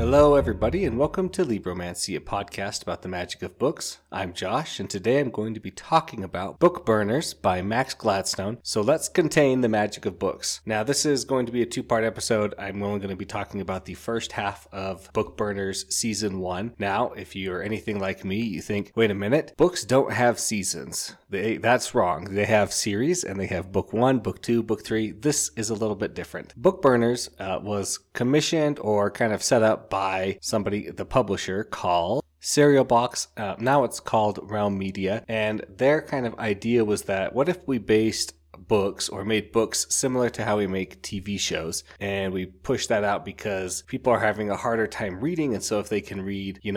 Hello, everybody, and welcome to Libromancy, a podcast about the magic of books. I'm Josh, and today I'm going to be talking about Bookburners by Max Gladstone. So let's contain the magic of books. Now, this is going to be a two-part episode. I'm only going to be talking about the first half of Bookburners Season 1. Now, if you're anything like me, you think, wait a minute, books don't have seasons. That's wrong. They have series, and they have Book 1, Book 2, Book 3. This is a little bit different. Bookburners was commissioned or kind of set up by somebody, the publisher, called Serial Box. Now it's called Realm Media. And their kind of idea was that, what if we based books or made books similar to how we make TV shows, and we push that out because people are having a harder time reading, and so if they can read, a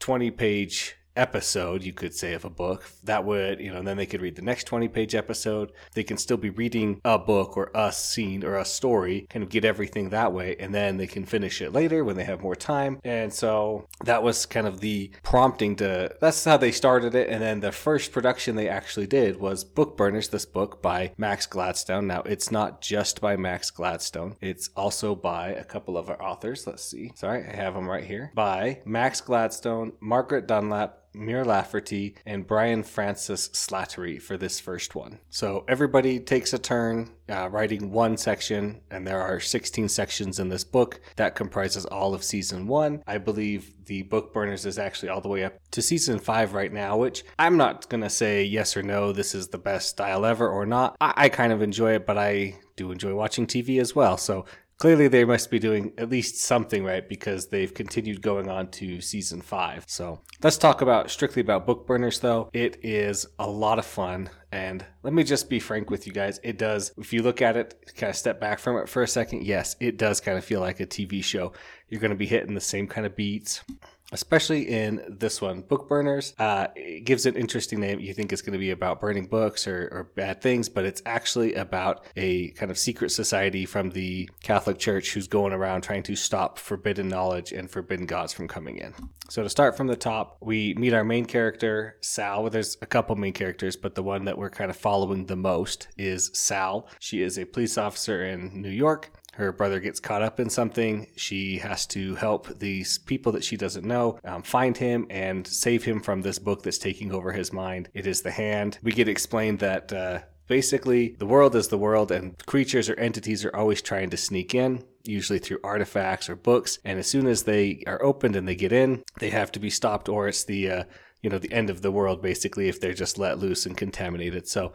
20-page episode, you could say, of a book, that would, and then they could read the next 20-page episode. They can still be reading a book or a scene or a story, kind of get everything that way, and then they can finish it later when they have more time. And so that was kind of the prompting to, that's how they started it. And then the first production they actually did was Bookburners, this book by Max Gladstone. Now, it's not just by Max Gladstone. It's also by a couple of our authors. Let's see. Sorry, I have them right here. By Max Gladstone, Margaret Dunlap, Mur Lafferty, and Brian Francis Slattery for this first one. So everybody takes a turn writing one section, and there are 16 sections in this book that comprises all of Season 1. I believe the Bookburners is actually all the way up to Season 5 right now, which I'm not going to say yes or no, this is the best style ever or not. I kind of enjoy it, but I do enjoy watching TV as well, so clearly, they must be doing at least something right, because they've continued going on to Season 5. So let's talk strictly about Bookburners, though. It is a lot of fun. And let me just be frank with you guys. It does, if you look at it, kind of step back from it for a second, yes, it does kind of feel like a TV show. You're going to be hitting the same kind of beats, especially in this one. Bookburners, it gives an interesting name. You think it's going to be about burning books or bad things, but it's actually about a kind of secret society from the Catholic Church who's going around trying to stop forbidden knowledge and forbidden gods from coming in. So to start from the top, we meet our main character, Sal. Well, there's a couple main characters, but the one that we're kind of following the most is Sal. She is a police officer in New York. Her brother gets caught up in something. She has to help these people that she doesn't know find him and save him from this book that's taking over his mind. It is the Hand. We get explained that basically the world is the world, and creatures or entities are always trying to sneak in, usually through artifacts or books. And as soon as they are opened and they get in, they have to be stopped, or it's the end of the world, basically, if they're just let loose and contaminated. So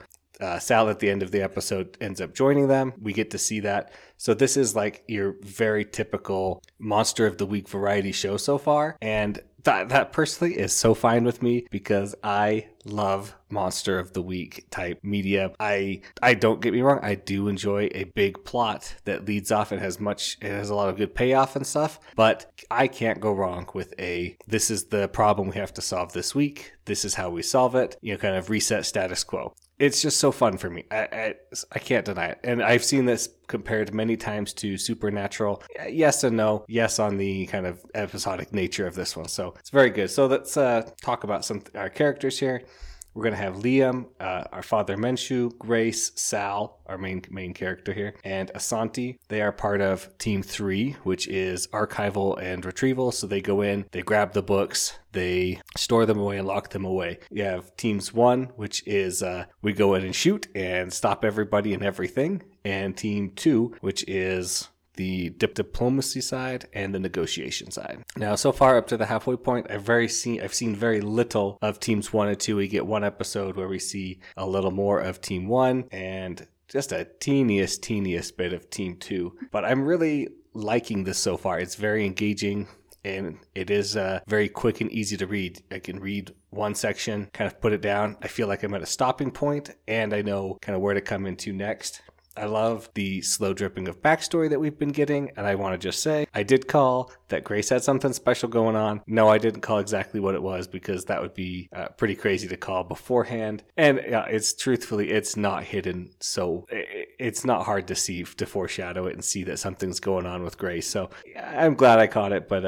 Sal at the end of the episode ends up joining them. We get to see that. So this is like your very typical Monster of the Week variety show so far. And that personally is so fine with me, because I love Monster of the Week type media. I don't, get me wrong, I do enjoy a big plot that leads off and has a lot of good payoff and stuff, but I can't go wrong with this is the problem we have to solve this week, this is how we solve it, kind of reset status quo. It's just so fun for me. I can't deny it. And I've seen this compared many times to Supernatural. Yes and no. Yes on the kind of episodic nature of this one. So it's very good. So let's talk about our characters here. We're going to have Liam, our father Menchu, Grace, Sal, our main character here, and Asante. They are part of Team 3, which is archival and retrieval. So they go in, they grab the books, they store them away and lock them away. You have Teams 1, which is we go in and shoot and stop everybody and everything. And Team 2, which is the diplomacy side and the negotiation side. Now, so far up to the halfway point, I've seen very little of Teams 1 and 2. We get one episode where we see a little more of Team 1 and just a teeniest bit of Team 2. But I'm really liking this so far. It's very engaging, and it is very quick and easy to read. I can read one section, kind of put it down. I feel like I'm at a stopping point, and I know kind of where to come into next. I love the slow dripping of backstory that we've been getting, and I want to just say, I did call that Grace had something special going on. No, I didn't call exactly what it was, because that would be pretty crazy to call beforehand, and it's not hidden, so it's not hard to see, to foreshadow it and see that something's going on with Grace, so I'm glad I caught it, but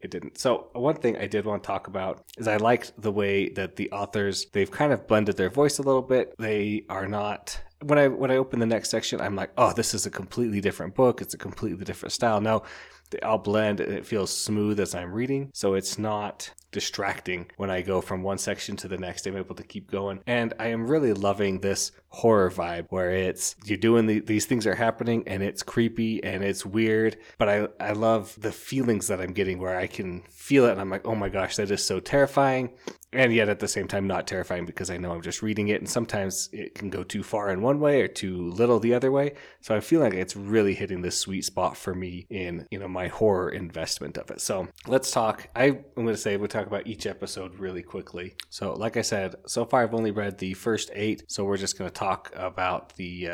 it didn't. So one thing I did want to talk about is I liked the way that the authors, they've kind of blended their voice a little bit. They are not... When I open the next section, I'm like, oh, this is a completely different book. It's a completely different style. No, they all blend and it feels smooth as I'm reading. So it's not distracting when I go from one section to the next. I'm able to keep going. And I am really loving this horror vibe where it's, you're doing these things are happening and it's creepy and it's weird. But I love the feelings that I'm getting where I can feel it and I'm like, oh my gosh, that is so terrifying. And yet at the same time, not terrifying because I know I'm just reading it. And sometimes it can go too far in one way or too little the other way. So I feel like it's really hitting the sweet spot for me in, you know, my horror investment of it. So let's talk. I'm going to say we'll talk about each episode really quickly. So like I said, so far I've only read the first 8. So we're just going to talk about the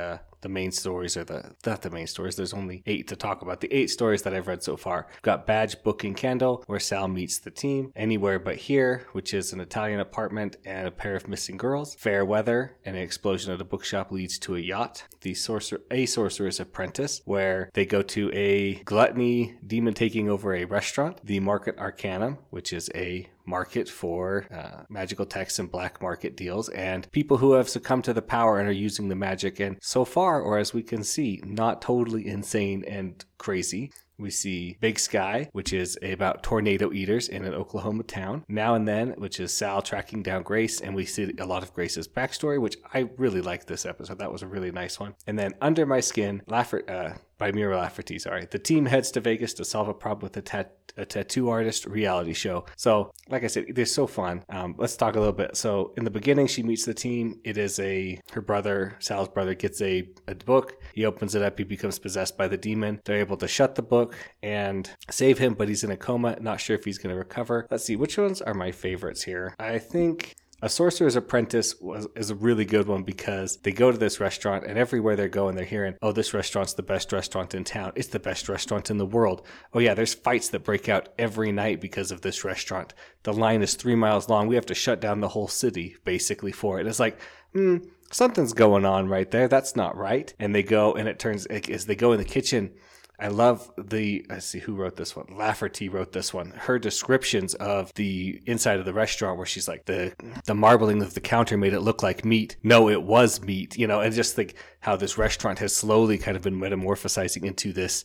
main stories, or not the main stories, there's only 8 to talk about. The 8 stories that I've read so far. We've got Badge, Book, and Candle, where Sal meets the team. Anywhere But Here, which is an Italian apartment and a pair of missing girls. Fair Weather, an explosion at a bookshop leads to a yacht. A Sorcerer's Apprentice, where they go to a gluttony demon taking over a restaurant. The Market Arcanum, which is a market for magical texts and black market deals, and people who have succumbed to the power and are using the magic. And so far, or as we can see, not totally insane and crazy. We see Big Sky, which is about tornado eaters in an Oklahoma town. Now and Then, which is Sal tracking down Grace, and we see a lot of Grace's backstory, which I really liked this episode. That was a really nice one. And then Under My Skin, by Mur Lafferty, sorry. The team heads to Vegas to solve a problem with a tattoo artist reality show. So, like I said, they're so fun. Let's talk a little bit. So, in the beginning, she meets the team. It is her brother, Sal's brother, gets a book. He opens it up. He becomes possessed by the demon. They're able to shut the book and save him, but he's in a coma. Not sure if he's going to recover. Let's see, which ones are my favorites here? I think A Sorcerer's Apprentice is a really good one because they go to this restaurant and everywhere they're going, they're hearing, oh, this restaurant's the best restaurant in town. It's the best restaurant in the world. Oh yeah, there's fights that break out every night because of this restaurant. The line is 3 miles long. We have to shut down the whole city basically for it. It's like, something's going on right there. That's not right. And they go and it turns, as they go in the kitchen, I love let's see who wrote this one. Lafferty wrote this one. Her descriptions of the inside of the restaurant where she's like, the marbling of the counter made it look like meat. No, it was meat, you know, and just think how this restaurant has slowly kind of been metamorphosizing into this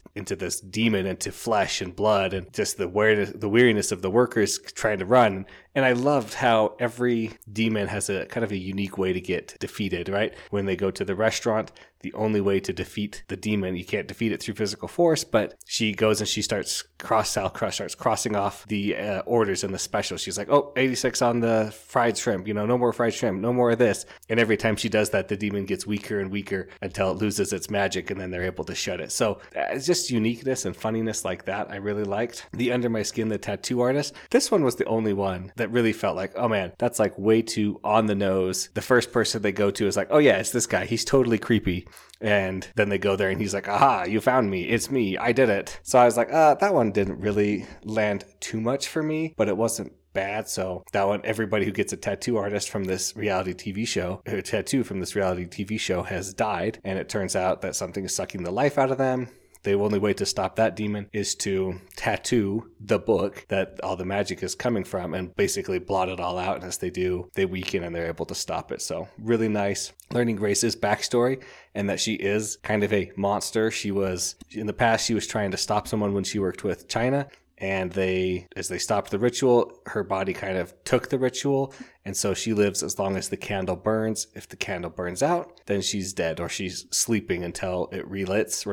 demon, into flesh and blood, and just the weariness of the workers trying to run. And I loved how every demon has a kind of a unique way to get defeated, right? When they go to the restaurant, the only way to defeat the demon, you can't defeat it through physical force, but she goes and she starts crossing off the orders and the special. She's like, oh, 86 on the fried shrimp, you know, no more fried shrimp, no more of this. And every time she does that, the demon gets weaker and weaker until it loses its magic and then they're able to shut it. So it's just uniqueness and funniness like that I really liked. The Under My Skin, the tattoo artist. This one was the only one that really felt like, oh man, that's like way too on the nose. The first person they go to is like, oh yeah, it's this guy. He's totally creepy. And then they go there and he's like, aha, you found me. It's me. I did it. So I was like, that one didn't really land too much for me, but it wasn't bad. So that one, everybody who gets a tattoo from this reality TV show has died. And it turns out that something is sucking the life out of them. The only way to stop that demon is to tattoo the book that all the magic is coming from and basically blot it all out. And as they do, they weaken and they're able to stop it. So really nice. Learning Grace's backstory and that she is kind of a monster. In the past, she was trying to stop someone when she worked with China. And as they stopped the ritual, her body kind of took the ritual. And so she lives as long as the candle burns. If the candle burns out, then she's dead or she's sleeping until it relights.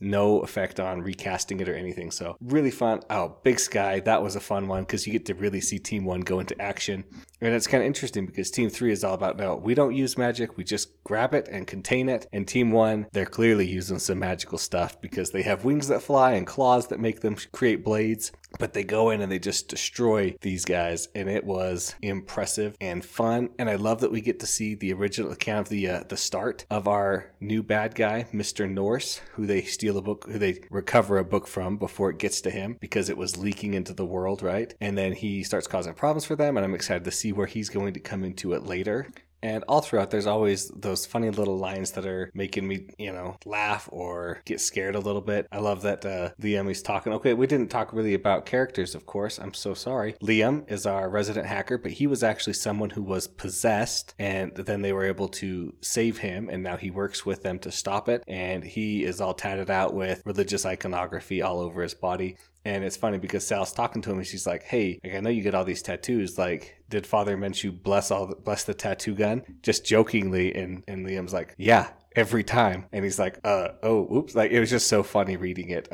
No effect on recasting it or anything. So really fun. Oh, Big Sky. That was a fun one because you get to really see Team 1 go into action. And it's kind of interesting because Team 3 is all about, no, we don't use magic. We just grab it and contain it. And Team 1, they're clearly using some magical stuff because they have wings that fly and claws that make them create blades. But they go in and they just destroy these guys. And it was impressive and fun. And I love that we get to see the original account of the start of our new bad guy, Mr. Norse, who they recover a book from before it gets to him because it was leaking into the world, right? And then he starts causing problems for them. And I'm excited to see where he's going to come into it later. And all throughout, there's always those funny little lines that are making me, you know, laugh or get scared a little bit. I love that Liam is talking. Okay, we didn't talk really about characters, of course. I'm so sorry. Liam is our resident hacker, but he was actually someone who was possessed, and then they were able to save him, and now he works with them to stop it. And he is all tatted out with religious iconography all over his body. And it's funny because Sal's talking to him and she's like, hey, like, I know you get all these tattoos. Like, did Father Menchu bless the tattoo gun? Just jokingly. And Liam's like, yeah, every time. And he's like, oh, oops. Like, it was just so funny reading it.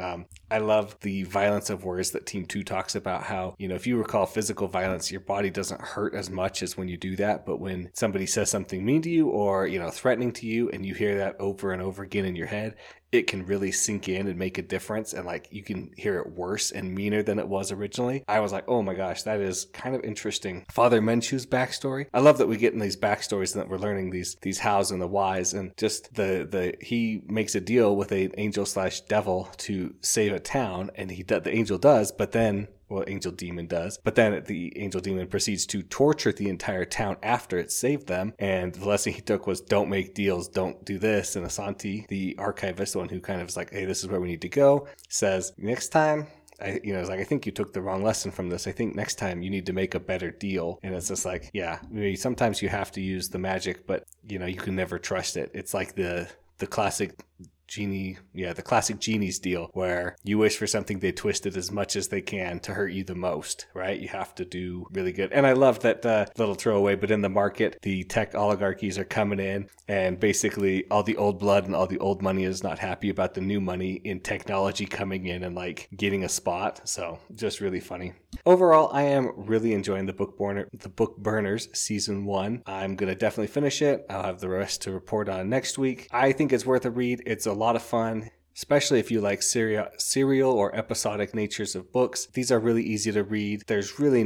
I love the violence of words that Team 2 talks about how, you know, if you recall physical violence, your body doesn't hurt as much as when you do that. But when somebody says something mean to you or, you know, threatening to you and you hear that over and over again in your head, it can really sink in and make a difference. And like, you can hear it worse and meaner than it was originally. I was like, oh my gosh, that is kind of interesting. Father Menchu's backstory. I love that we get in these backstories and that we're learning these hows and the whys, and just the he makes a deal with an angel/devil to save a town, and the angel does, but then angel demon does. But then the angel demon proceeds to torture the entire town after it saved them. And the lesson he took was don't make deals, don't do this. And Asante, the archivist, the one who kind of is like, hey, this is where we need to go, says, next time, I think you took the wrong lesson from this. I think next time you need to make a better deal. And it's just like, yeah, I mean, sometimes you have to use the magic, but, you know, you can never trust it. It's like the classic genie, the classic genie's deal where you wish for something, they twist it as much as they can to hurt you the most, right? You have to do really good. And I love that little throwaway, but in the market, the tech oligarchies are coming in, and basically all the old blood and all the old money is not happy about the new money in technology coming in and like getting a spot. So just really funny. Overall, I am really enjoying the Bookburners season 1. I'm going to definitely finish it. I'll have the rest to report on next week. I think it's worth a read. It's a lot of fun, especially if you like serial or episodic natures of books. These are really easy to read. There's really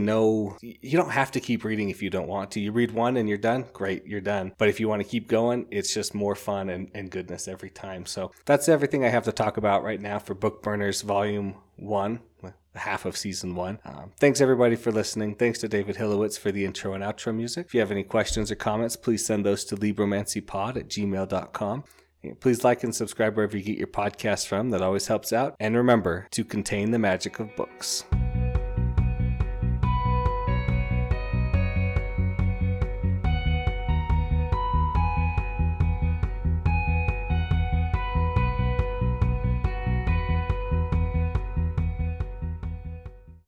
you don't have to keep reading if you don't want to. You read one and you're done, great, you're done. But if you want to keep going, it's just more fun and goodness every time. So that's everything I have to talk about right now for Bookburners Volume 1, half of Season 1. Thanks everybody for listening. Thanks to David Hillowitz for the intro and outro music. If you have any questions or comments, please send those to libromancypod@gmail.com. Please like and subscribe wherever you get your podcasts from. That always helps out. And remember to contain the magic of books.